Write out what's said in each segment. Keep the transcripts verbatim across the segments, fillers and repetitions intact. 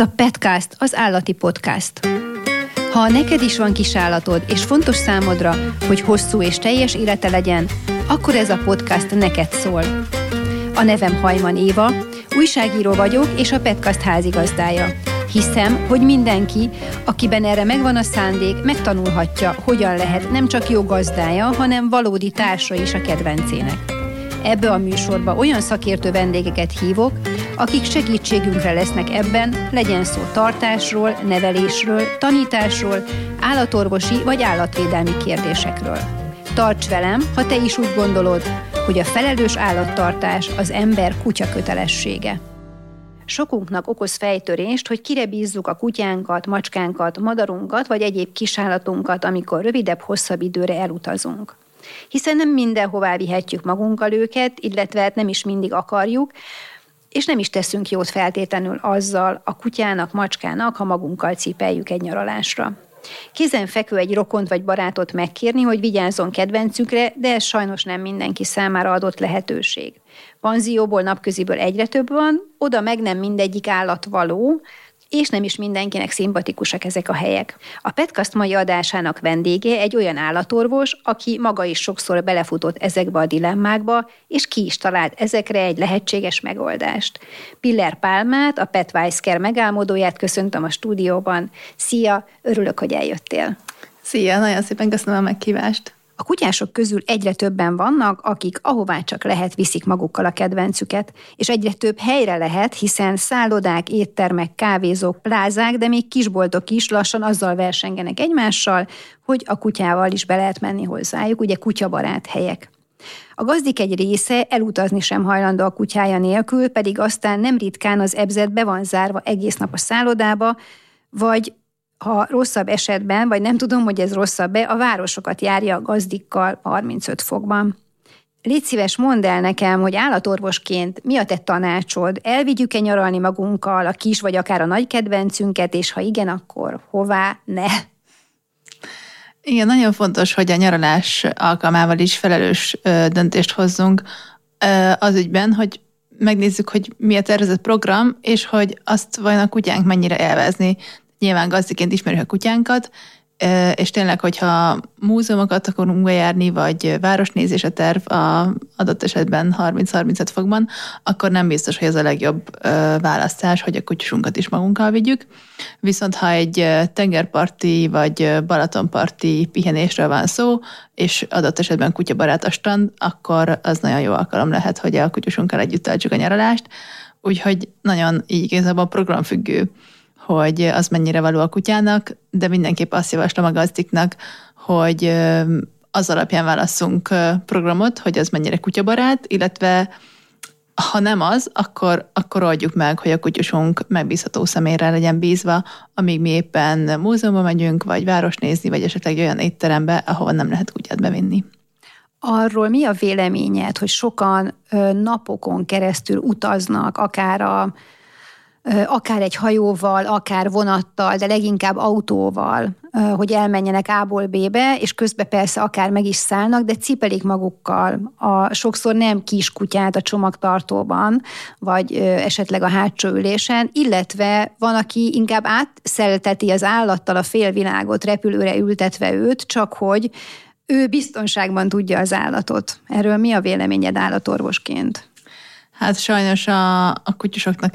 Ez a Petcast, az állati podcast. Ha neked is van kis állatod, és fontos számodra, hogy hosszú és teljes élete legyen, akkor ez a podcast neked szól. A nevem Hajman Éva, újságíró vagyok, és a Petcast házigazdája. Hiszem, hogy mindenki, akiben erre megvan a szándék, megtanulhatja, hogyan lehet nem csak jó gazdája, hanem valódi társa is a kedvencének. Ebbe a műsorba olyan szakértő vendégeket hívok, akik segítségünkre lesznek ebben, legyen szó tartásról, nevelésről, tanításról, állatorvosi vagy állatvédelmi kérdésekről. Tarts velem, ha te is úgy gondolod, hogy a felelős állattartás az ember kutya kötelessége. Sokunknak okoz fejtörést, hogy kire bízzuk a kutyánkat, macskánkat, madarunkat vagy egyéb kisállatunkat, amikor rövidebb, hosszabb időre elutazunk. Hiszen nem mindenhová vihetjük magunkkal őket, illetve nem is mindig akarjuk, és nem is teszünk jót feltétlenül azzal a kutyának, macskának, ha magunkkal cipeljük egy nyaralásra. Kézenfekvő egy rokont vagy barátot megkérni, hogy vigyázzon kedvencükre, de ez sajnos nem mindenki számára adott lehetőség. Panzióból, napköziből egyre több van, oda meg nem mindegyik állat való, és nem is mindenkinek szimpatikusak ezek a helyek. A Petcast mai adásának vendége egy olyan állatorvos, aki maga is sokszor belefutott ezekbe a dilemmákba, és ki is talált ezekre egy lehetséges megoldást. Piller Pálmát, a Petwisecare megálmodóját köszöntöm a stúdióban. Szia, örülök, hogy eljöttél. Szia, nagyon szépen köszönöm a meghívást. A kutyások közül egyre többen vannak, akik ahová csak lehet viszik magukkal a kedvencüket, és egyre több helyre lehet, hiszen szállodák, éttermek, kávézók, plázák, de még kisboltok is lassan azzal versengenek egymással, hogy a kutyával is be lehet menni hozzájuk, ugye kutyabarát helyek. A gazdik egy része elutazni sem hajlandó a kutyája nélkül, pedig aztán nem ritkán az ebzet be van zárva egész nap a szállodába, vagy ha rosszabb esetben, vagy nem tudom, hogy ez rosszabb-e, a városokat járja a gazdikkal harmincöt fokban. Légy szíves, mondd el nekem, hogy állatorvosként mi a te tanácsod? Elvigyük-e nyaralni magunkkal a kis vagy akár a nagy kedvencünket, és ha igen, akkor hová ne? Igen, nagyon fontos, hogy a nyaralás alkalmával is felelős döntést hozzunk az ügyben, hogy megnézzük, hogy mi a tervezett program, és hogy azt vajon a kutyánk mennyire élvezni. Nyilván gazdiként ismerjük a kutyánkat, és tényleg, hogyha múzeumokat akarunk bejárni, vagy városnézés a terv a adott esetben harminc-harmincöt fokban, akkor nem biztos, hogy ez a legjobb választás, hogy a kutyusunkat is magunkkal vigyük. Viszont ha egy tengerparti vagy balatonparti pihenésről van szó, és adott esetben kutyabarát a strand, akkor az nagyon jó alkalom lehet, hogy a kutyusunkkal együtt töltsük a nyaralást, úgyhogy nagyon így igazából programfüggő, hogy az mennyire való a kutyának, de mindenképp azt javaslom a gazdiknak, hogy az alapján válasszunk programot, hogy az mennyire kutyabarát, illetve ha nem az, akkor, akkor oldjuk meg, hogy a kutyusunk megbízható személyre legyen bízva, amíg mi éppen múzeumban megyünk, vagy város nézni, vagy esetleg olyan étterembe, ahova nem lehet kutyát bevinni. Arról mi a véleményed, hogy sokan napokon keresztül utaznak, akár a akár egy hajóval, akár vonattal, de leginkább autóval, hogy elmenjenek A-ból B-be, és közben persze akár meg is szállnak, de cipelik magukkal a sokszor nem kis kutyát a csomagtartóban, vagy esetleg a hátsó ülésen, illetve van, aki inkább átszelteti az állattal a félvilágot, repülőre ültetve őt, csak hogy ő biztonságban tudja az állatot. Erről mi a véleményed állatorvosként? Hát sajnos a, a kutyusoknak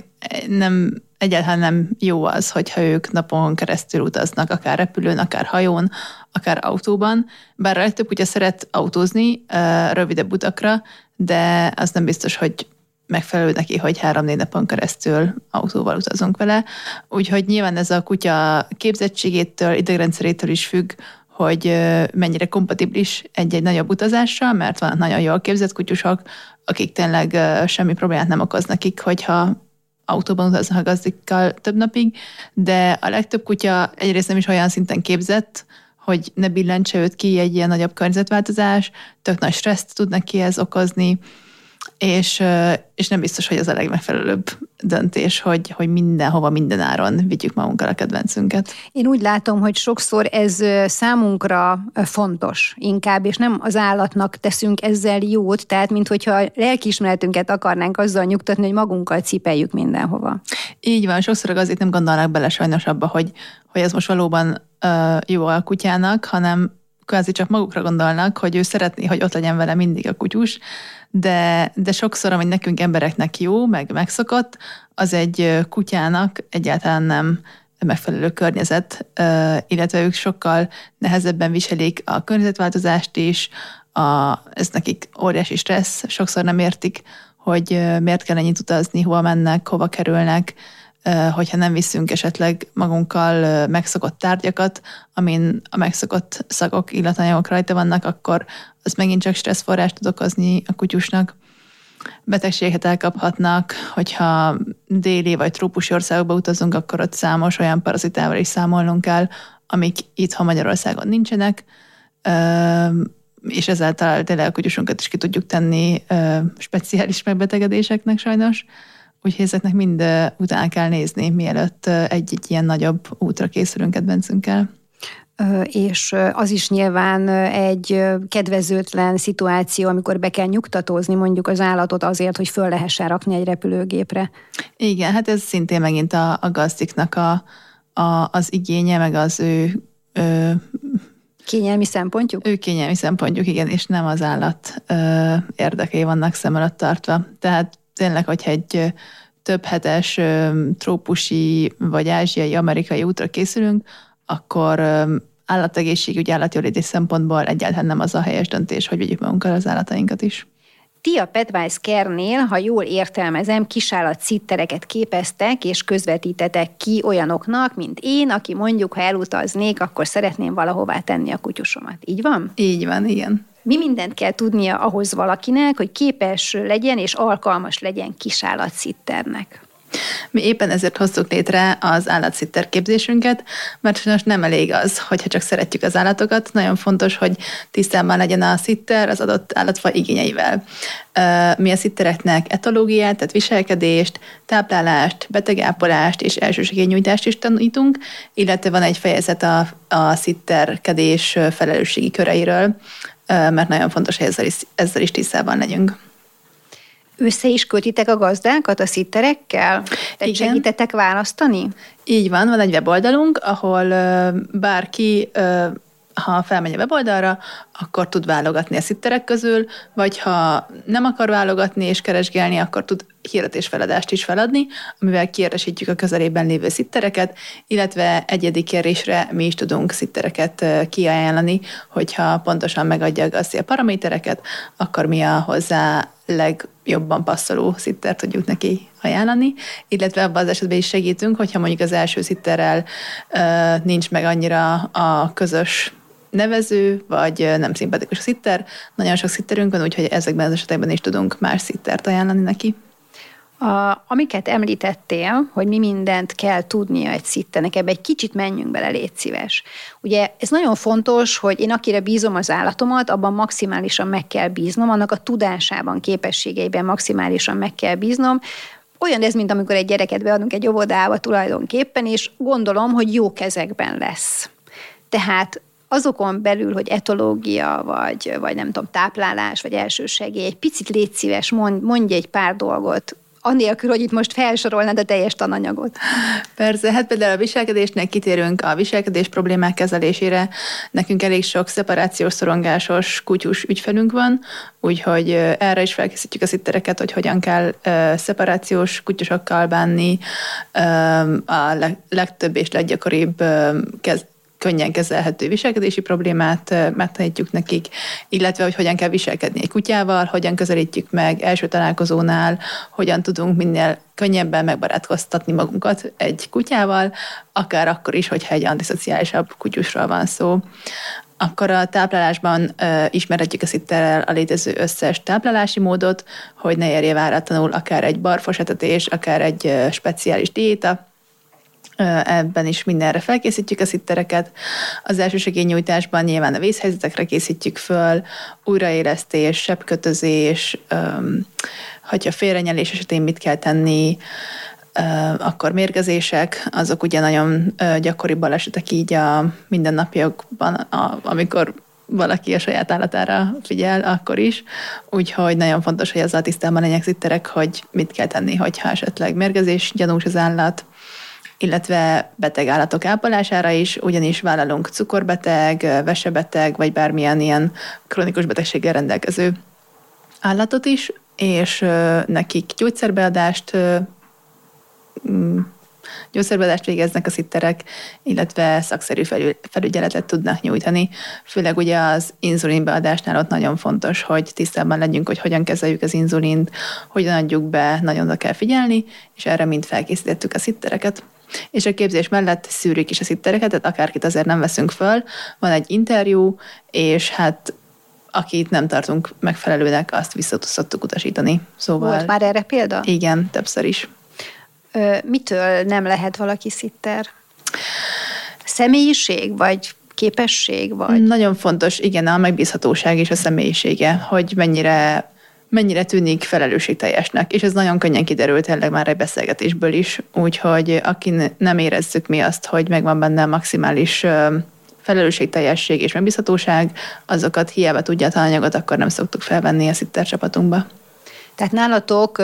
nem, egyáltalán nem jó az, hogyha ők napon keresztül utaznak, akár repülőn, akár hajón, akár autóban. Bár a legtöbb kutya szeret autózni rövidebb utakra, de az nem biztos, hogy megfelelő neki, hogy három-négy napon keresztül autóval utazunk vele. Úgyhogy nyilván ez a kutya képzettségétől, idegrendszerétől is függ, hogy mennyire kompatibilis egy-egy nagyobb utazással, mert vannak nagyon jól képzett kutyusok, akik tényleg semmi problémát nem okoz nekik, hogyha autóban utaznak a gazdikkal több napig, de a legtöbb kutya egyrészt nem is olyan szinten képzett, hogy ne billentse őt ki egy ilyen nagyobb környezetváltozás, tök nagy stresszt tud neki ez okozni, és, és nem biztos, hogy az a legmegfelelőbb döntés, hogy, hogy mindenhova, mindenáron vigyük magunkkal a kedvencünket. Én úgy látom, hogy sokszor ez számunkra fontos inkább, és nem az állatnak teszünk ezzel jót, tehát minthogyha a lelkiismeretünket akarnánk azzal nyugtatni, hogy magunkkal cipeljük mindenhova. Így van, sokszor azért nem gondolnak bele sajnos abba, hogy, hogy ez most valóban uh, jó a kutyának, hanem kvázi csak magukra gondolnak, hogy ő szeretné, hogy ott legyen vele mindig a kutyus, de, de sokszor, ami nekünk embereknek jó, meg megszokott, az egy kutyának egyáltalán nem megfelelő környezet, illetve ők sokkal nehezebben viselik a környezetváltozást is, a, ez nekik óriási stressz, sokszor nem értik, hogy miért kell ennyit utazni, hova mennek, hova kerülnek, hogyha nem viszünk esetleg magunkkal megszokott tárgyakat, amin a megszokott szagok, illatanyagok rajta vannak, akkor az megint csak stresszforrást tud okozni a kutyusnak. Betegséget elkaphatnak, hogyha déli vagy trópusi országokba utazunk, akkor ott számos olyan parazitával is számolnunk kell, amik itthon Magyarországon nincsenek, és ezáltal tényleg a kutyusunkat is ki tudjuk tenni speciális megbetegedéseknek sajnos. Úgyhogy ezeknek mind utána kell nézni, mielőtt egy-egy ilyen nagyobb útra készülünk kedvencünkkel. És az is nyilván egy kedvezőtlen szituáció, amikor be kell nyugtatózni mondjuk az állatot azért, hogy föl lehessen rakni egy repülőgépre. Igen, hát ez szintén megint a, a gazdiknak a, a, az igénye, meg az ő... Ö, kényelmi szempontjuk? Ő kényelmi szempontjuk, igen, és nem az állat ö, érdekei vannak szem alatt tartva. Tehát tényleg, hogyha egy több hetes trópusi vagy ázsiai, amerikai útra készülünk, akkor állategészségügy, állatjóléti szempontból egyáltalán nem az a helyes döntés, hogy vigyük magunkkal az állatainkat is. Ti a Petwisecare-nél, ha jól értelmezem, kisállatszittereket képeztek és közvetítetek ki olyanoknak, mint én, aki mondjuk, ha elutaznék, akkor szeretném valahová tenni a kutyusomat. Így van? Így van, igen. Mi mindent kell tudnia ahhoz valakinek, hogy képes legyen és alkalmas legyen kisállatszitternek? Mi éppen ezért hoztuk létre az állatszitter képzésünket, mert sajnos nem elég az, hogyha csak szeretjük az állatokat. Nagyon fontos, hogy tisztában legyen a szitter az adott állatfaj igényeivel. Mi a szittereknek etológiát, tehát viselkedést, táplálást, betegápolást és elsősegélynyújtást is tanítunk, illetve van egy fejezet a, a szitterkedés felelősségi köreiről, mert nagyon fontos, hogy ezzel is, ezzel is tisztában legyünk. Össze is kötitek a gazdákat a szitterekkel? Te segítettek választani? Így van, van egy weboldalunk, ahol bárki, ha felmegy a weboldalra, akkor tud válogatni a szitterek közül, vagy ha nem akar válogatni és keresgélni, akkor tud hirdetésfeladást is feladni, amivel kiérdesítjük a közelében lévő szittereket, illetve egyedi kérésre mi is tudunk szittereket kiajánlani, hogyha pontosan megadja a gazdi a paramétereket, akkor mi a hozzá legjobban passzoló szittert tudjuk neki ajánlani, illetve abban az esetben is segítünk, hogyha mondjuk az első szitterrel nincs meg annyira a közös nevező, vagy nem szimpatikus a szitter. Nagyon sok szitterünk van, úgyhogy ezekben az esetekben is tudunk más szittert ajánlani neki. A, amiket említettél, hogy mi mindent kell tudnia egy szitternek, ebbe egy kicsit menjünk bele, légy szíves. Ugye ez nagyon fontos, hogy én akire bízom az állatomat, abban maximálisan meg kell bíznom, annak a tudásában, képességeiben maximálisan meg kell bíznom. Olyan ez, mint amikor egy gyereket beadunk egy óvodába tulajdonképpen, és gondolom, hogy jó kezekben lesz. Tehát azokon belül, hogy etológia, vagy, vagy nem tudom, táplálás, vagy elsősegély, egy picit légy szíves, mond, mondj egy pár dolgot, annélkül, hogy itt most felsorolnád a teljes tananyagot. Persze, hát például a viselkedésnek kitérünk a viselkedés problémák kezelésére. Nekünk elég sok szeparációs, szorongásos kutyus ügyfelünk van, úgyhogy erre is felkészítjük a szittereket, hogy hogyan kell uh, szeparációs kutyusokkal bánni. Uh, a leg- legtöbb és leggyakoribb uh, kez- könnyen kezelhető viselkedési problémát megtanítjuk nekik, illetve hogy hogyan kell viselkedni egy kutyával, hogyan közelítjük meg első találkozónál, hogyan tudunk minél könnyebben megbarátkoztatni magunkat egy kutyával, akár akkor is, hogyha egy antiszociálisabb kutyusról van szó. Akkor a táplálásban ö, ismerhetjük a szitterrel a létező összes táplálási módot, hogy ne érje váratlanul akár egy barfosetetés, akár egy ö, speciális diéta, ebben is mindenre felkészítjük a szittereket. Az elsősegélynyújtásban nyilván a vészhelyzetekre készítjük föl, újraélesztés, sebkötözés, hogyha félrenyelés esetén mit kell tenni, akkor mérgezések, azok ugye nagyon gyakori balesetek így a mindennapjokban, a, amikor valaki a saját állatára figyel, akkor is. Úgyhogy nagyon fontos, hogy azzal tisztában legyenek szitterek, hogy mit kell tenni, hogyha esetleg mérgezés gyanús az állat, illetve beteg állatok ápolására is, ugyanis vállalunk cukorbeteg, vesebeteg, vagy bármilyen ilyen krónikus betegséggel rendelkező állatot is, és nekik gyógyszerbeadást gyógyszerbeadást végeznek a szitterek, illetve szakszerű felügyeletet tudnak nyújtani. Főleg ugye az inzulinbeadásnál ott nagyon fontos, hogy tisztában legyünk, hogy hogyan kezeljük az inzulint, hogyan adjuk be, nagyon oda kell figyelni, és erre mind felkészítettük a szittereket. És a képzés mellett szűrjük is a szittereket, tehát akárkit azért nem veszünk föl. Van egy interjú, és hát akit nem tartunk megfelelőnek, azt vissza tudtuk utasítani. Szóval volt már erre példa? Igen, többször is. Mitől nem lehet valaki szitter? Személyiség, vagy képesség, vagy? Nagyon fontos, igen, a megbízhatóság és a személyisége, hogy mennyire, mennyire tűnik felelősségteljesnek, és ez nagyon könnyen kiderül tényleg már egy beszélgetésből is, úgyhogy akin nem érezzük mi azt, hogy megvan benne a maximális felelősségteljesség és megbízhatóság, azokat hiába tudja a anyagot, akkor nem szoktuk felvenni a szitter csapatunkba. Tehát nálatok,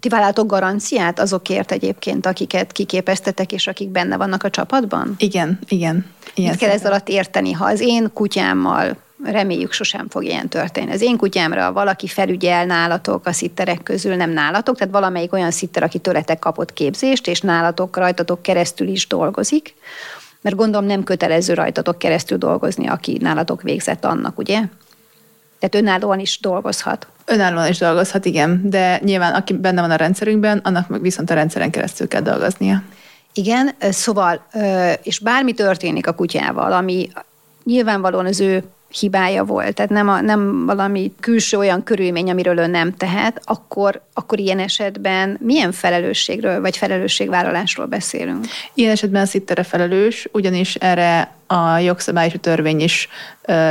ti vállaltok garanciát azokért egyébként, akiket kiképeztetek, és akik benne vannak a csapatban? Igen, igen. Mit kell ez alatt érteni, ha az én kutyámmal, reméljük sosem fog ilyen történni, az én kutyámra valaki felügyel nálatok a szitterek közül, nem nálatok, tehát valamelyik olyan szitter, aki tőletek kapott képzést, és nálatok, rajtatok keresztül is dolgozik, mert gondolom nem kötelező rajtatok keresztül dolgozni, aki nálatok végzett annak, ugye? Tehát önállóan is dolgozhat. Önállóan is dolgozhat, igen, de nyilván aki benne van a rendszerünkben, annak viszont a rendszeren keresztül kell dolgoznia. Igen, szóval, és bármi történik a kutyával, ami nyilvánvalóan az ő hibája volt, tehát nem, a, nem valami külső olyan körülmény, amiről ő nem tehet, akkor, akkor ilyen esetben milyen felelősségről, vagy felelősségvállalásról beszélünk? Ilyen esetben a szittere felelős, ugyanis erre a jogszabály és a törvény is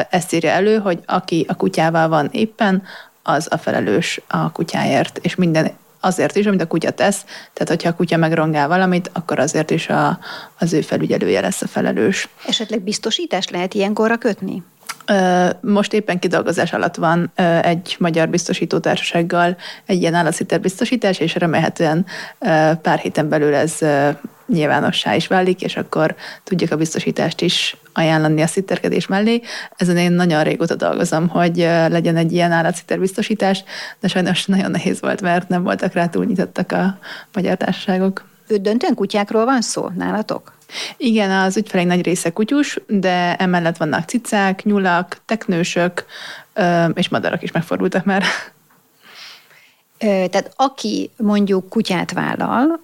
ezt írja elő, hogy aki a kutyával van éppen, az a felelős a kutyáért, és minden azért is, amit a kutya tesz, tehát hogyha a kutya megrongál valamit, akkor azért is a, az ő felügyelője lesz a felelős. Esetleg biztosítást lehet ilyenkorra kötni? Most éppen kidolgozás alatt van egy magyar biztosítótársasággal egy ilyen állatszitter biztosítás, és remélhetően pár héten belül ez nyilvánossá is válik, és akkor tudjuk a biztosítást is ajánlani a szitterkedés mellé. Ezen én nagyon régóta dolgozom, hogy legyen egy ilyen állatszitter biztosítás, de sajnos nagyon nehéz volt, mert nem voltak rá túl nyitottak a magyar társaságok. Ő döntően kutyákról van szó nálatok? Igen, az ügyfeleink nagy része kutyus, de emellett vannak cicák, nyulak, teknősök, és madarak is megfordultak már. Tehát aki mondjuk kutyát vállal,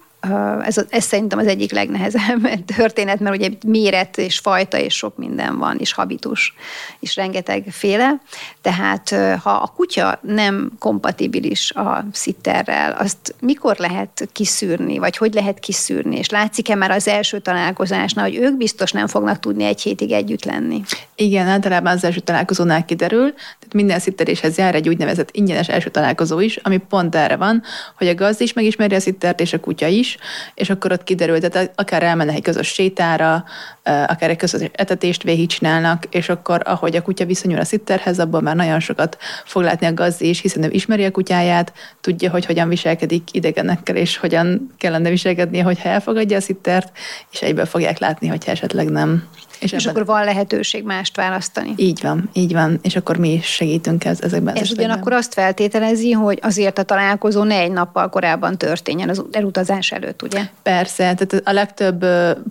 ez, ez szerintem az egyik legnehezebb történet, mert ugye méret és fajta és sok minden van, és habitus, és rengeteg féle. Tehát ha a kutya nem kompatibilis a szitterrel, azt mikor lehet kiszűrni, vagy hogy lehet kiszűrni? És látszik-e már az első találkozásnál, hogy ők biztos nem fognak tudni egy hétig együtt lenni? Igen, általában az első találkozónál kiderül, tehát minden szitteréshez jár egy úgynevezett ingyenes első találkozó is, ami pont erre van, hogy a gazd is megismeri a szittert, és a kutya is, és akkor ott kiderül, tehát akár elmennek egy közös sétára, akár egy közös etetést végig csinálnak, és akkor ahogy a kutya viszonyul a szitterhez, abból már nagyon sokat fog látni a gazdi is, hiszen ő ismeri a kutyáját, tudja, hogy hogyan viselkedik idegenekkel, és hogyan kellene viselkednie, hogyha elfogadja a szittert, és egyből fogják látni, hogyha esetleg nem. És, és akkor van lehetőség mást választani. Így van, így van, és akkor mi is segítünk ez, ezekben az esetekben. Ez ugyanakkor azt feltételezi, hogy azért a találkozó ne egy nappal korábban történjen az elutazás előtt, ugye? Persze, tehát a legtöbb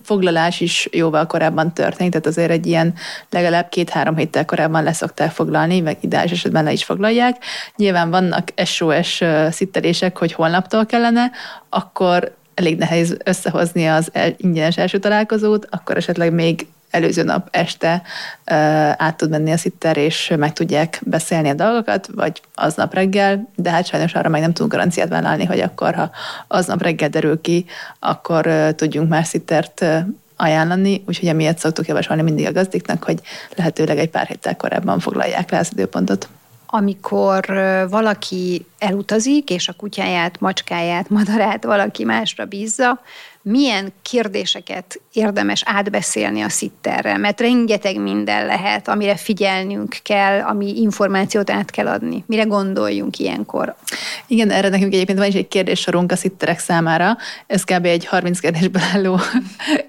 foglalás is jóval korábban történik, tehát azért egy ilyen legalább két-három héttel korábban leszokták foglalni, meg ideális esetben le is foglalják. Nyilván vannak es o es szittelések, hogy holnaptól kellene, akkor elég nehéz összehozni az ingyenes első találkozót, akkor esetleg még előző nap este uh, át tud menni a szitter, és meg tudják beszélni a dolgokat, vagy aznap reggel, de hát sajnos arra meg nem tudunk garanciát vállalni, hogy akkor, ha aznap reggel derül ki, akkor uh, tudjunk már szittert uh, ajánlani, úgyhogy emiatt szoktuk javasolni mindig a gazdiknak, hogy lehetőleg egy pár héttel korábban foglalják le az időpontot. Amikor valaki elutazik, és a kutyáját, macskáját, madarát valaki másra bízza, milyen kérdéseket érdemes átbeszélni a szitterrel? Mert rengeteg minden lehet, amire figyelnünk kell, ami információt át kell adni. Mire gondoljunk ilyenkor? Igen, erre nekünk egyébként van is egy kérdéssorunk a szitterek számára. Ez kb. egy harminc kérdésből álló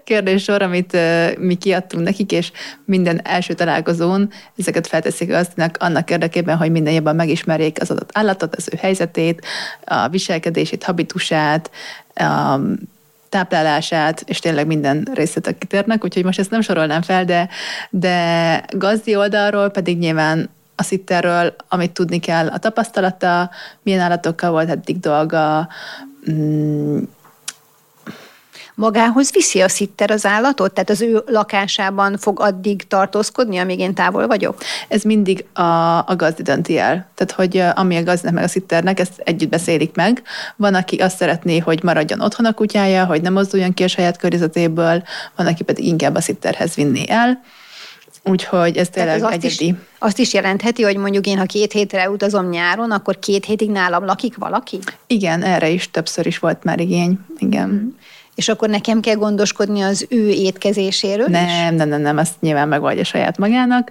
kérdéssor, amit mi kiadtunk nekik, és minden első találkozón ezeket felteszik aztnak annak érdekében, hogy minden jobban megismerjék az adott állatot, az ő helyzetét, a viselkedését, habitusát, a táplálását, és tényleg minden részletek kitérnek, úgyhogy most ezt nem sorolnám fel, de, de gazdi oldalról pedig nyilván a szitterről, amit tudni kell, a tapasztalata, milyen állatokkal volt eddig dolga. Mm. Magához viszi a szitter az állatot? Tehát az ő lakásában fog addig tartózkodni, amíg én távol vagyok? Ez mindig a, a gazdi dönti el. Tehát, hogy ami a gazdinak meg a szitternek, ezt együtt beszélik meg. Van, aki azt szeretné, hogy maradjon otthon a kutyája, hogy nem mozduljon ki a saját környezetéből, van, aki pedig inkább a szitterhez vinni el. Úgyhogy ez tényleg azt egyedi. Is, azt is jelentheti, hogy mondjuk én, ha két hétre utazom nyáron, akkor két hétig nálam lakik valaki? Igen, erre is többször is volt már igény. Igen. Mm. És akkor nekem kell gondoskodni az ő étkezéséről nem, is? Nem, nem, nem, azt nyilván megoldja saját magának.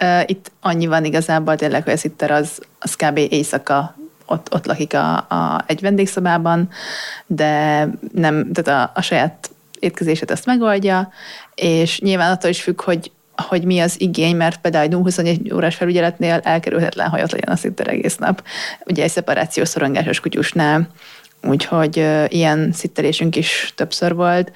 Uh, itt annyi van igazából tényleg, hogy a szitter az, az kb. Éjszaka ott, ott lakik a, a, egy vendégszobában, de nem, tehát a, a saját étkezését azt megoldja, és nyilván attól is függ, hogy hogy mi az igény, mert például huszonnégy órás felügyeletnél elkerülhetetlen, hogy ott legyen a szitter egész nap. Ugye egy szeparációs szorongásos kutyusnál, úgyhogy uh, ilyen szitterésünk is többször volt.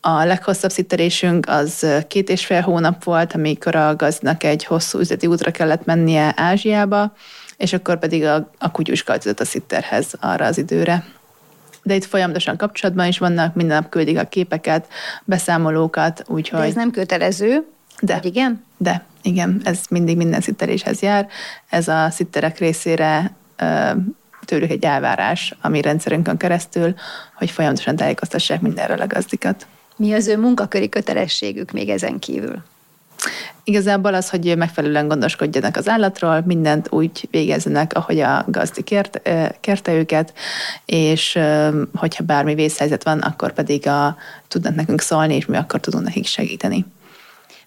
A leghosszabb szitterésünk az két és fél hónap volt, amikor a gazdinak egy hosszú üzleti útra kellett mennie Ázsiába, és akkor pedig a, a kutyus költözött a szitterhez arra az időre. De itt folyamatosan kapcsolatban is vannak, minden nap küldik a képeket, beszámolókat, úgyhogy... De ez nem kötelező? De. Hogy igen? De, igen. Ez mindig minden szitteréshez jár. Ez a szitterek részére... Uh, tőlük egy elvárás a mi rendszerünkön keresztül, hogy folyamatosan tájékoztassák mindenről a gazdikat. Mi az ő munkaköri kötelességük még ezen kívül? Igazából az, hogy megfelelően gondoskodjanak az állatról, mindent úgy végezzenek, ahogy a gazdi kért, kérte őket, és hogyha bármi vészhelyzet van, akkor pedig a, tudnak nekünk szólni, és mi akkor tudunk nekik segíteni.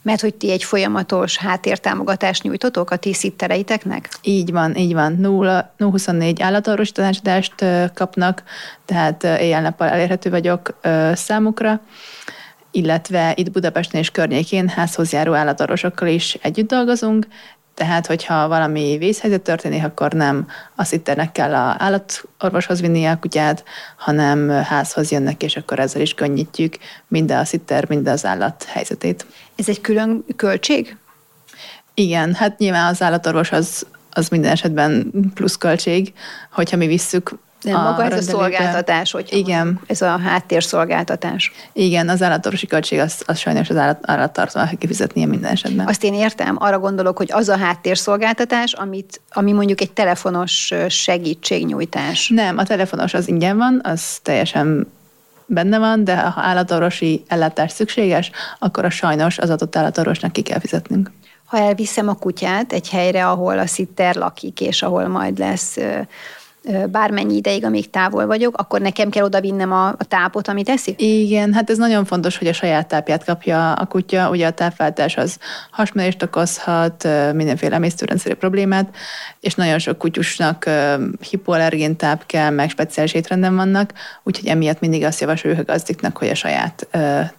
Mert hogy ti egy folyamatos háttértámogatást nyújtotok a ti szittereiteknek? Így van, így van. nulla huszonnégy állatorvosi tanácsadást kapnak, tehát éjjel-nappal elérhető vagyok számukra, illetve itt Budapesten és környékén házhozjáró állatorvosokkal is együtt dolgozunk, tehát hogyha valami vészhelyzet történik, akkor nem a szitternek kell az állatorvoshoz vinnie a kutyát, hanem házhoz jönnek, és akkor ezzel is könnyítjük mind a szitter, mind az állat helyzetét. Ez egy külön költség? Igen, hát nyilván az állatorvos az, az minden esetben plusz költség, hogyha mi visszük. De maga ez a szolgáltatás, hogy igen. Ez a háttérszolgáltatás. Igen, az állatorvosi költség az, az sajnos az állat, állattartalmának kifizetnie minden esetben. Azt én értem, arra gondolok, hogy az a háttérszolgáltatás, amit, ami mondjuk egy telefonos segítségnyújtás. Nem, a telefonos az ingyen van, az teljesen benne van, de ha állatorvosi ellátás szükséges, akkor a sajnos az adott állatorvosnak ki kell fizetnünk. Ha elviszem a kutyát egy helyre, ahol a szitter lakik, és ahol majd lesz... bármennyi ideig, amíg távol vagyok, akkor nekem kell oda vinnem a, a tápot, amit eszi? Igen, hát ez nagyon fontos, hogy a saját tápját kapja a kutya. Ugye a tápváltás az hasmenést okozhat, mindenféle emésztőrendszeri problémát, és nagyon sok kutyusnak hipoallergén táp kell, meg speciális étrenden vannak, úgyhogy emiatt mindig azt javasoljuk a gazdiknak, hogy a saját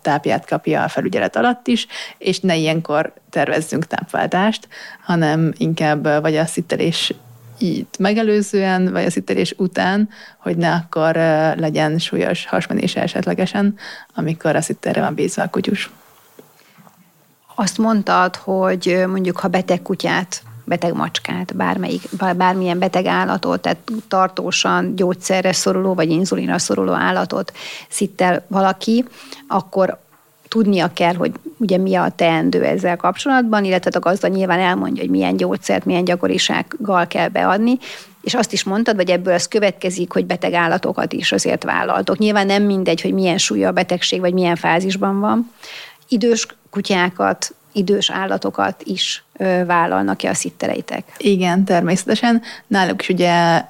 tápját kapja a felügyelet alatt is, és ne ilyenkor tervezzünk tápváltást, hanem inkább vagy a szittelés itt megelőzően, vagy a szittelés után, hogy ne akkor legyen súlyos hasmenése esetlegesen, amikor a szitterre van bízva a kutyus. Azt mondtad, hogy mondjuk ha beteg kutyát, beteg macskát, bármelyik, bármilyen beteg állatot, tehát tartósan gyógyszerre szoruló, vagy inzulinra szoruló állatot szittel valaki, akkor tudnia kell, hogy ugye mi a teendő ezzel kapcsolatban, illetve a gazda nyilván elmondja, hogy milyen gyógyszert, milyen gyakorisággal kell beadni, és azt is mondtad, vagy ebből az következik, hogy beteg állatokat is azért vállaltok. Nyilván nem mindegy, hogy milyen súlya a betegség, vagy milyen fázisban van. Idős kutyákat, idős állatokat is vállalnak-e a szittereitek? Igen, természetesen. Náluk is ugye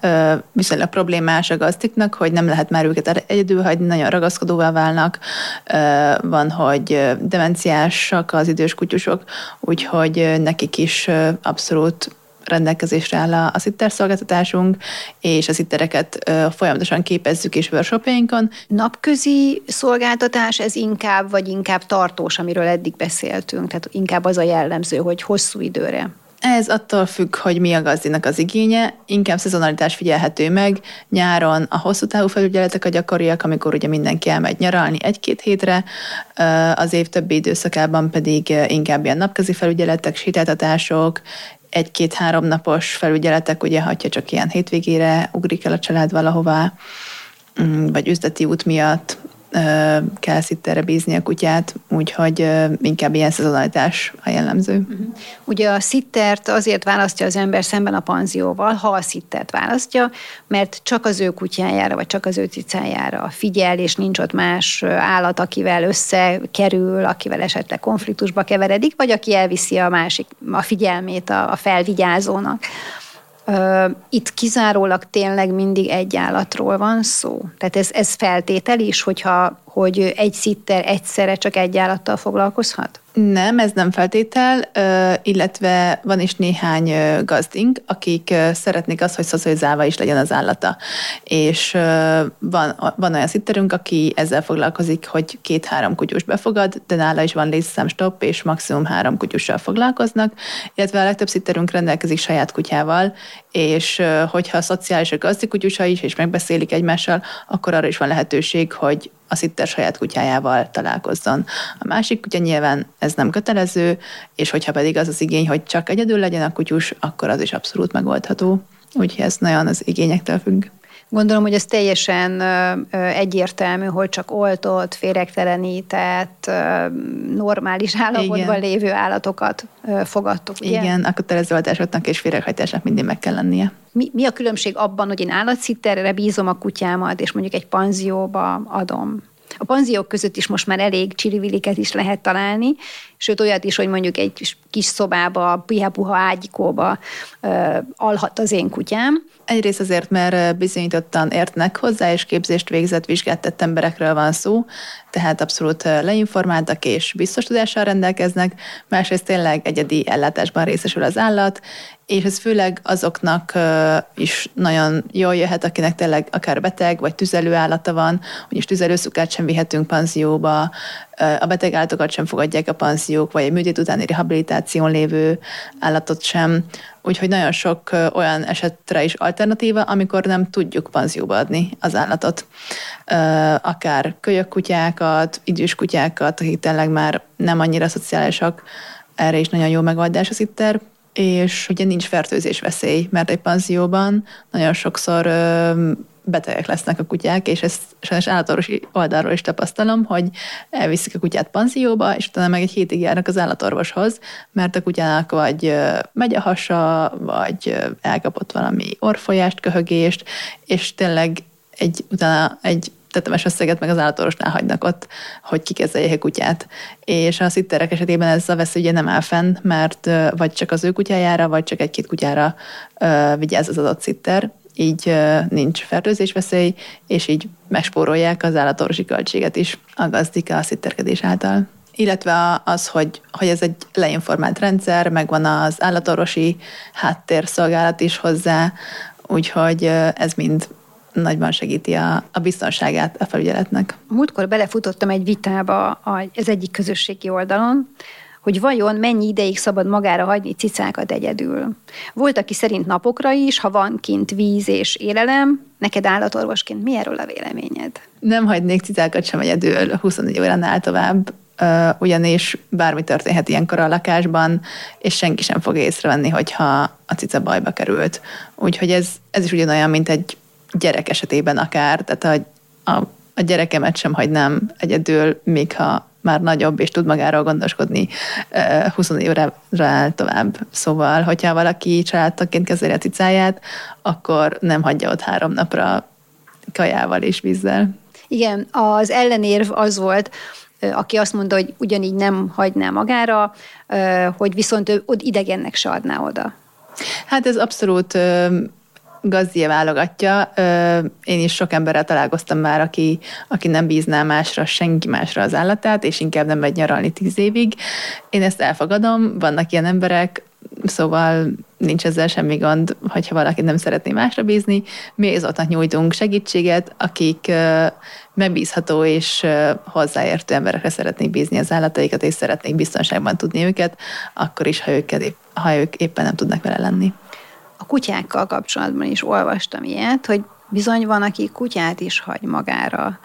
viszonylag problémás a gazdiknak, hogy nem lehet már őket egyedül hagyni, nagyon ragaszkodóvá válnak. Van, hogy demenciásak az idős kutyusok, úgyhogy nekik is abszolút rendelkezésre áll a szitter szolgáltatásunk, és a szittereket folyamatosan képezzük és workshopjainkon. Napközi szolgáltatás ez inkább, vagy inkább tartós, amiről eddig beszéltünk, tehát inkább az a jellemző, hogy hosszú időre. Ez attól függ, hogy mi a gazdinak az igénye, inkább szezonalitás figyelhető meg. Nyáron a hosszú távú felügyeletek a gyakoriak, amikor ugye mindenki elmegy nyaralni egy-két hétre, az év többi időszakában pedig inkább ilyen napközi felügyeletek, sétáltatások, egy-két-három napos felügyeletek, ugye, ha csak ilyen hétvégére ugrik el a család valahová, vagy üzleti út miatt kell szitterre bízni a kutyát, úgyhogy inkább ilyen szezonalitás a jellemző. Ugye a szittert azért választja az ember szemben a panzióval, ha a szittert választja, mert csak az ő kutyájára, vagy csak az ő cicájára figyel, és nincs ott más állat, akivel összekerül, akivel esetleg konfliktusba keveredik, vagy aki elviszi a másik, a figyelmét a felvigyázónak. Itt kizárólag tényleg mindig egy állatról van szó. Tehát ez, ez feltétel is, hogyha, hogy egy szitter egyszerre csak egy állattal foglalkozhat? Nem, ez nem feltétel, illetve van is néhány gazdink, akik szeretnék azt, hogy szocializálva is legyen az állata. És van, van olyan szitterünk, aki ezzel foglalkozik, hogy két-három kutyus befogad, de nála is van létszám stop, és maximum három kutyussal foglalkoznak, illetve a legtöbb szitterünk rendelkezik saját kutyával, és hogyha szociális a gazdi kutyusa is, és megbeszélik egymással, akkor arra is van lehetőség, hogy a szitter saját kutyájával találkozzon. A másik kutya nyilván ez nem kötelező, és hogyha pedig az az igény, hogy csak egyedül legyen a kutyus, akkor az is abszolút megoldható. Úgyhogy ez nagyon az igényektől függ. Gondolom, hogy ez teljesen egyértelmű, hogy csak oltott, féregtelenített, normális állapotban lévő állatokat fogadtok. Ugye? Igen, a kötelező oltásoknak és féreghajtásnak mindig meg kell lennie. Mi, mi a különbség abban, hogy én állatszitterre bízom a kutyámat, és mondjuk egy panzióba adom? A panziók között is most már elég csiriviliket is lehet találni, sőt olyat is, hogy mondjuk egy kis szobába, piha-puha ágyikóba ö, alhat az én kutyám. Egyrészt azért, mert bizonyítottan értnek hozzá, és képzést végzett, vizsgáltatott emberekről van szó, tehát abszolút leinformáltak és biztos tudással rendelkeznek, másrészt tényleg egyedi ellátásban részesül az állat, és ez főleg azoknak is nagyon jól jöhet, akinek tényleg akár beteg vagy tüzelő állata van, úgyis tüzelőszukát sem vihetünk panzióba, a beteg állatokat sem fogadják a panziók, vagy egy műtét utáni rehabilitáción lévő állatot sem. Úgyhogy nagyon sok olyan esetre is alternatíva, amikor nem tudjuk panzióba adni az állatot. Akár kölyök kutyákat, idős kutyákat, akik tényleg már nem annyira szociálisak, erre is nagyon jó megoldás a szitter. És ugye nincs fertőzés veszély, mert egy panzióban nagyon sokszor betegek lesznek a kutyák, és ezt sajnos állatorvosi oldalról is tapasztalom, hogy elviszik a kutyát panzióba, és utána meg egy hétig járnak az állatorvoshoz, mert a kutyának vagy megy a hasa, vagy elkapott valami orrfolyást, köhögést, és tényleg egy, utána egy tetemes összeget meg az állatorvosnál hagynak ott, hogy kikezeljék a kutyát. És a szitterek esetében ez a veszély ugye nem áll fenn, mert vagy csak az ő kutyájára, vagy csak egy-két kutyára uh, vigyáz az adott szitter, így uh, nincs fertőzésveszély, és így megspórolják az állatorvosi költséget is a gazdik a szitterkedés által. Illetve az, hogy, hogy ez egy leinformált rendszer, megvan az állatorvosi háttérszolgálat is hozzá, úgyhogy uh, ez mind nagyban segíti a, a biztonságát a felügyeletnek. Múltkor belefutottam egy vitába az egyik közösségi oldalon, hogy vajon mennyi ideig szabad magára hagyni cicákat egyedül. Volt, aki szerint napokra is, ha van kint víz és élelem. Neked állatorvosként mi erről a véleményed? Nem hagynék cicákat sem egyedül huszonnégy óránál tovább, ugyanis bármi történhet ilyenkor a lakásban, és senki sem fog észrevenni, hogyha a cica bajba került. Úgyhogy ez, ez is ugyanolyan, mint egy gyerek esetében akár, tehát a, a, a gyerekemet sem hagynám egyedül, még ha már nagyobb, és tud magáról gondoskodni húsz évre tovább. Szóval, hogyha valaki családtaként kezeli a cicáját, akkor nem hagyja ott három napra kajával és vízzel. Igen, az ellenérv az volt, aki azt mondta, hogy ugyanígy nem hagyná magára, hogy viszont ő idegennek se adná oda. Hát ez abszolút gazdie válogatja. Én is sok emberrel találkoztam már, aki, aki nem bízná másra, senki másra az állatát, és inkább nem megy nyaralni tíz évig. Én ezt elfogadom, vannak ilyen emberek, szóval nincs ezzel semmi gond, hogyha valaki nem szeretné másra bízni. Mi azoknak nyújtunk segítséget, akik megbízható és hozzáértő emberekre szeretnék bízni az állataikat, és szeretnék biztonságban tudni őket, akkor is, ha, őket, ha ők éppen nem tudnak vele lenni. A kutyákkal kapcsolatban is olvastam ilyet, hogy bizony van, aki kutyát is hagy magára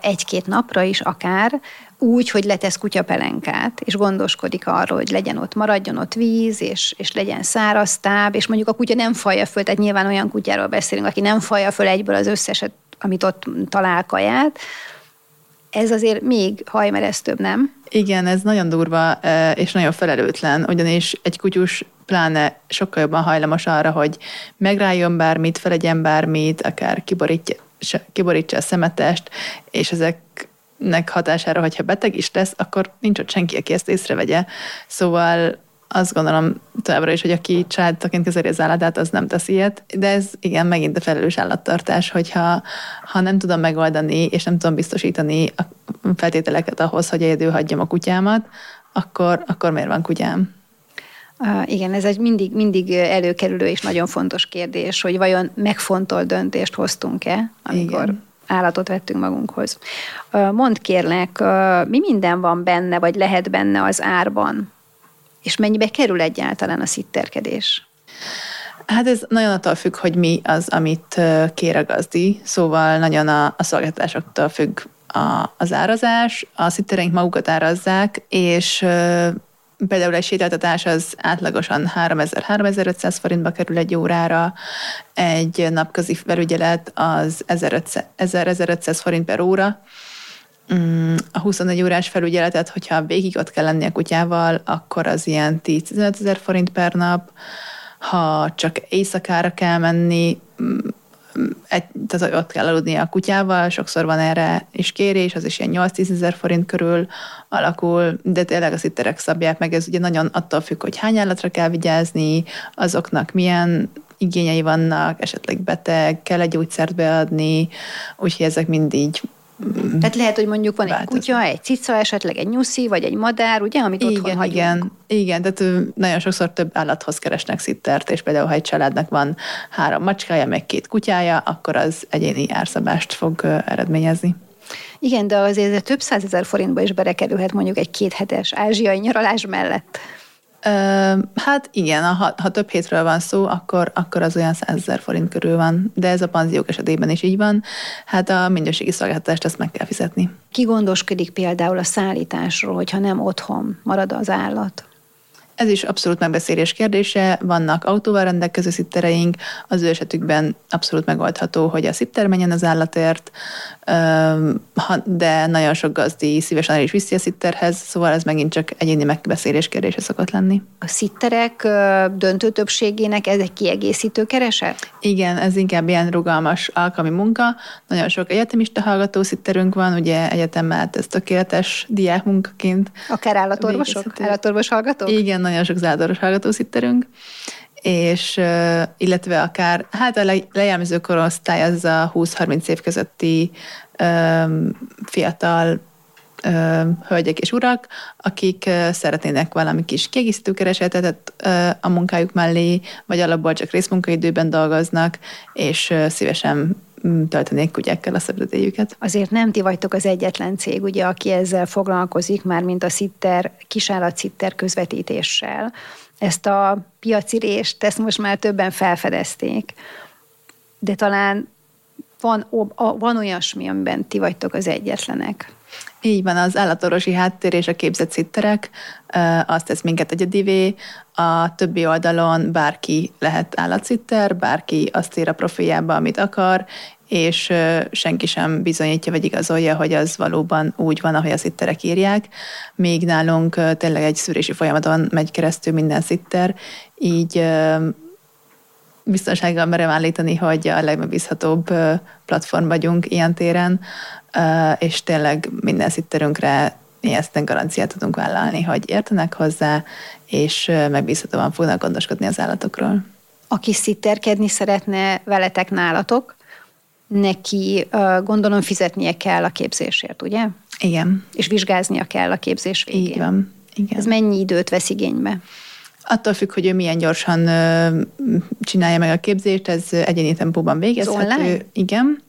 egy-két napra is akár, úgy, hogy letesz kutyapelenkát, és gondoskodik arról, hogy legyen ott, maradjon ott víz, és, és legyen száraz táb, és mondjuk a kutya nem falja föl, tehát nyilván olyan kutyáról beszélünk, aki nem falja föl egyből az összeset, amit ott talál kaját. Ez azért még hajmeresztőbb, nem? Igen, ez nagyon durva, és nagyon felelőtlen, ugyanis egy kutyus pláne sokkal jobban hajlamos arra, hogy megráljon bármit, felegyen bármit, akár kiborítja, kiborítsa a szemetest, és ezeknek hatására, hogyha beteg is lesz, akkor nincs ott senki, aki ezt észrevegye. Szóval azt gondolom továbbra is, hogy aki családtaként kezeli az állatát, az nem tesz ilyet, de ez igen, megint a felelős állattartás, hogyha ha nem tudom megoldani, és nem tudom biztosítani a feltételeket ahhoz, hogy egyedül hagyjam a kutyámat, akkor, akkor miért van kutyám? Uh, igen, ez egy mindig, mindig előkerülő és nagyon fontos kérdés, hogy vajon megfontolt döntést hoztunk-e, amikor igen. Állatot vettünk magunkhoz. Uh, mondd kérlek, uh, mi minden van benne, vagy lehet benne az árban? És mennyibe kerül egyáltalán a szitterkedés? Hát ez nagyon attól függ, hogy mi az, amit kér a gazdi, szóval nagyon a, a szolgáltatásoktól függ a, az árazás. A szittereink magukat árazzák, és uh, például egy sétáltatás az átlagosan háromezer-háromezer-ötszáz forintba kerül egy órára, egy napközi felügyelet az ezer-ezerötszáz forint per óra. A huszonnégy órás felügyeletet, hogyha végig ott kell lenni a kutyával, akkor az ilyen tíz-tizenötezer forint per nap. Ha csak éjszakára kell menni, egy, tehát ott kell aludni a kutyával, sokszor van erre is kérés, az is ilyen nyolc-tíz ezer forint körül alakul, de tényleg a szitterek szabják meg, ez ugye nagyon attól függ, hogy hány állatra kell vigyázni, azoknak milyen igényei vannak, esetleg beteg, kell egy gyógyszert beadni, úgyhogy ezek mind így. Tehát lehet, hogy mondjuk van változó. Egy kutya, egy cica, esetleg egy nyuszi, vagy egy madár, ugye, amit igen, otthon hagyunk. Igen, igen, tehát nagyon sokszor több állathoz keresnek szittert, és például, ha egy családnak van három macskája, meg két kutyája, akkor az egyéni árszabást fog eredményezni. Igen, de azért több százezer forintba is berekerülhet mondjuk egy kéthetes ázsiai nyaralás mellett. Ö, hát igen, ha, ha több hétről van szó, akkor, akkor az olyan százezer forint körül van, de ez a panziók esetében is így van. Hát a minőségi szolgáltatást azt meg kell fizetni. Ki gondoskodik például a szállításról, hogyha nem otthon marad az állat? Ez is abszolút megbeszélés kérdése, vannak autóval rendelkező szittereink, az ő esetükben abszolút megoldható, hogy a szitter menjen az állatért, de nagyon sok gazdi szívesen el is viszi a szitterhez, szóval ez megint csak egyéni megbeszélés kérdése szokott lenni. A szitterek döntő többségének ez egy kiegészítő kereset? Igen, ez inkább ilyen rugalmas alkalmi munka, nagyon sok egyetemista hallgató szitterünk van, ugye egyetemben ez tökéletes diákmunkaként. Akár állatorvosok? Állatorvos hallgatók? Igen, nagyon sok zádoros hallgatószitterünk, és uh, illetve akár, hát a lejelmező korosztály az a húsz-harminc év közötti um, fiatal um, hölgyek és urak, akik uh, szeretnének valami kis kiegészítő keresetet uh, a munkájuk mellé, vagy alapból csak részmunkaidőben dolgoznak, és uh, szívesen töltenék kutyákkal a szabadidejüket. Azért nem ti vagytok az egyetlen cég, ugye, aki ezzel foglalkozik, már mint a szitter, kisállatszitter közvetítéssel. Ezt a piacirést, ezt most már többen felfedezték. De talán van, van olyasmi, amiben ti vagytok az egyetlenek. Így van, az állatorvosi háttér és a képzett szitterek, azt tesz minket egyedivé, a többi oldalon bárki lehet állatszitter, bárki azt ír a profiljába, amit akar, és senki sem bizonyítja vagy igazolja, hogy az valóban úgy van, ahogy a szitterek írják. Még nálunk tényleg egy szűrési folyamaton megy keresztül minden szitter, így biztonsággal merem állítani, hogy a legmegbízhatóbb platform vagyunk ilyen téren, és tényleg minden szitterünkre ilyetten garanciát tudunk vállalni, hogy értenek hozzá, és megbízhatóan fognak gondoskodni az állatokról. Aki szitterkedni szeretne veletek, nálatok, neki gondolom fizetnie kell a képzésért, ugye? Igen. És vizsgáznia kell a képzés végén. Így van. Igen. Ez mennyi időt vesz igénybe? Attól függ, hogy ő milyen gyorsan csinálja meg a képzést, ez egyéni tempóban végezhető. Igen.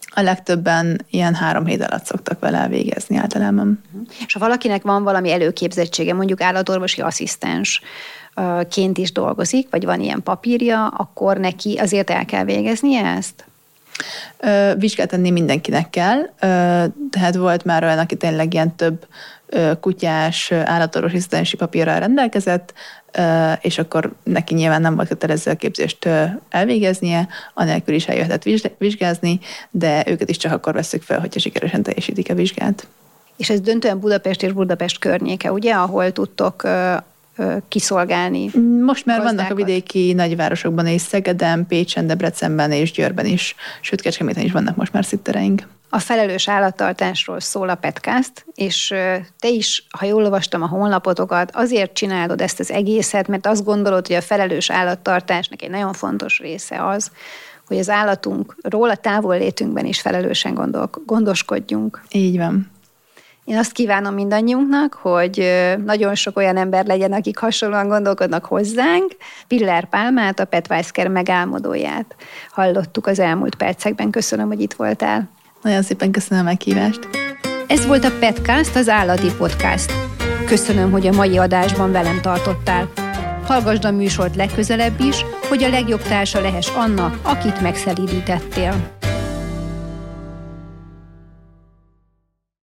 A legtöbben ilyen három hét alatt szoktak vele végezni általában. És ha valakinek van valami előképzettsége, mondjuk állatorvosi asszisztensként is dolgozik, vagy van ilyen papírja, akkor neki azért el kell végeznie ezt? Vizsgát tenni mindenkinek kell, tehát volt már olyan, aki tényleg ilyen több kutyás állatorvosi asszisztensi papírral rendelkezett, és akkor neki nyilván nem volt kötelező a képzést elvégeznie, anélkül is eljöhetett vizsgázni, de őket is csak akkor veszük fel, hogyha sikeresen teljesítik a vizsgát. És ez döntően Budapest és Budapest környéke, ugye, ahol tudtok kiszolgálni. Most már gazdákat. Vannak a vidéki nagyvárosokban és Szegeden, Pécsen, Debrecenben és Győrben is, sőt Kecskeméten is vannak most már szittereink. A felelős állattartásról szól a Petcast, és te is, ha jól olvastam a honlapotokat, azért csinálod ezt az egészet, mert azt gondolod, hogy a felelős állattartásnak egy nagyon fontos része az, hogy az állatunkról a távollétünkben is felelősen gondol, gondoskodjunk. Így van. Én azt kívánom mindannyiunknak, hogy nagyon sok olyan ember legyen, akik hasonlóan gondolkodnak hozzánk. Piller Pálmát, a Petwisecare megálmodóját hallottuk az elmúlt percekben. Köszönöm, hogy itt voltál. Nagyon szépen köszönöm a meghívást. Ez volt a Petcast, az állati podcast. Köszönöm, hogy a mai adásban velem tartottál. Hallgasd a műsort legközelebb is, hogy a legjobb társa lehess annak, akit megszelídítettél.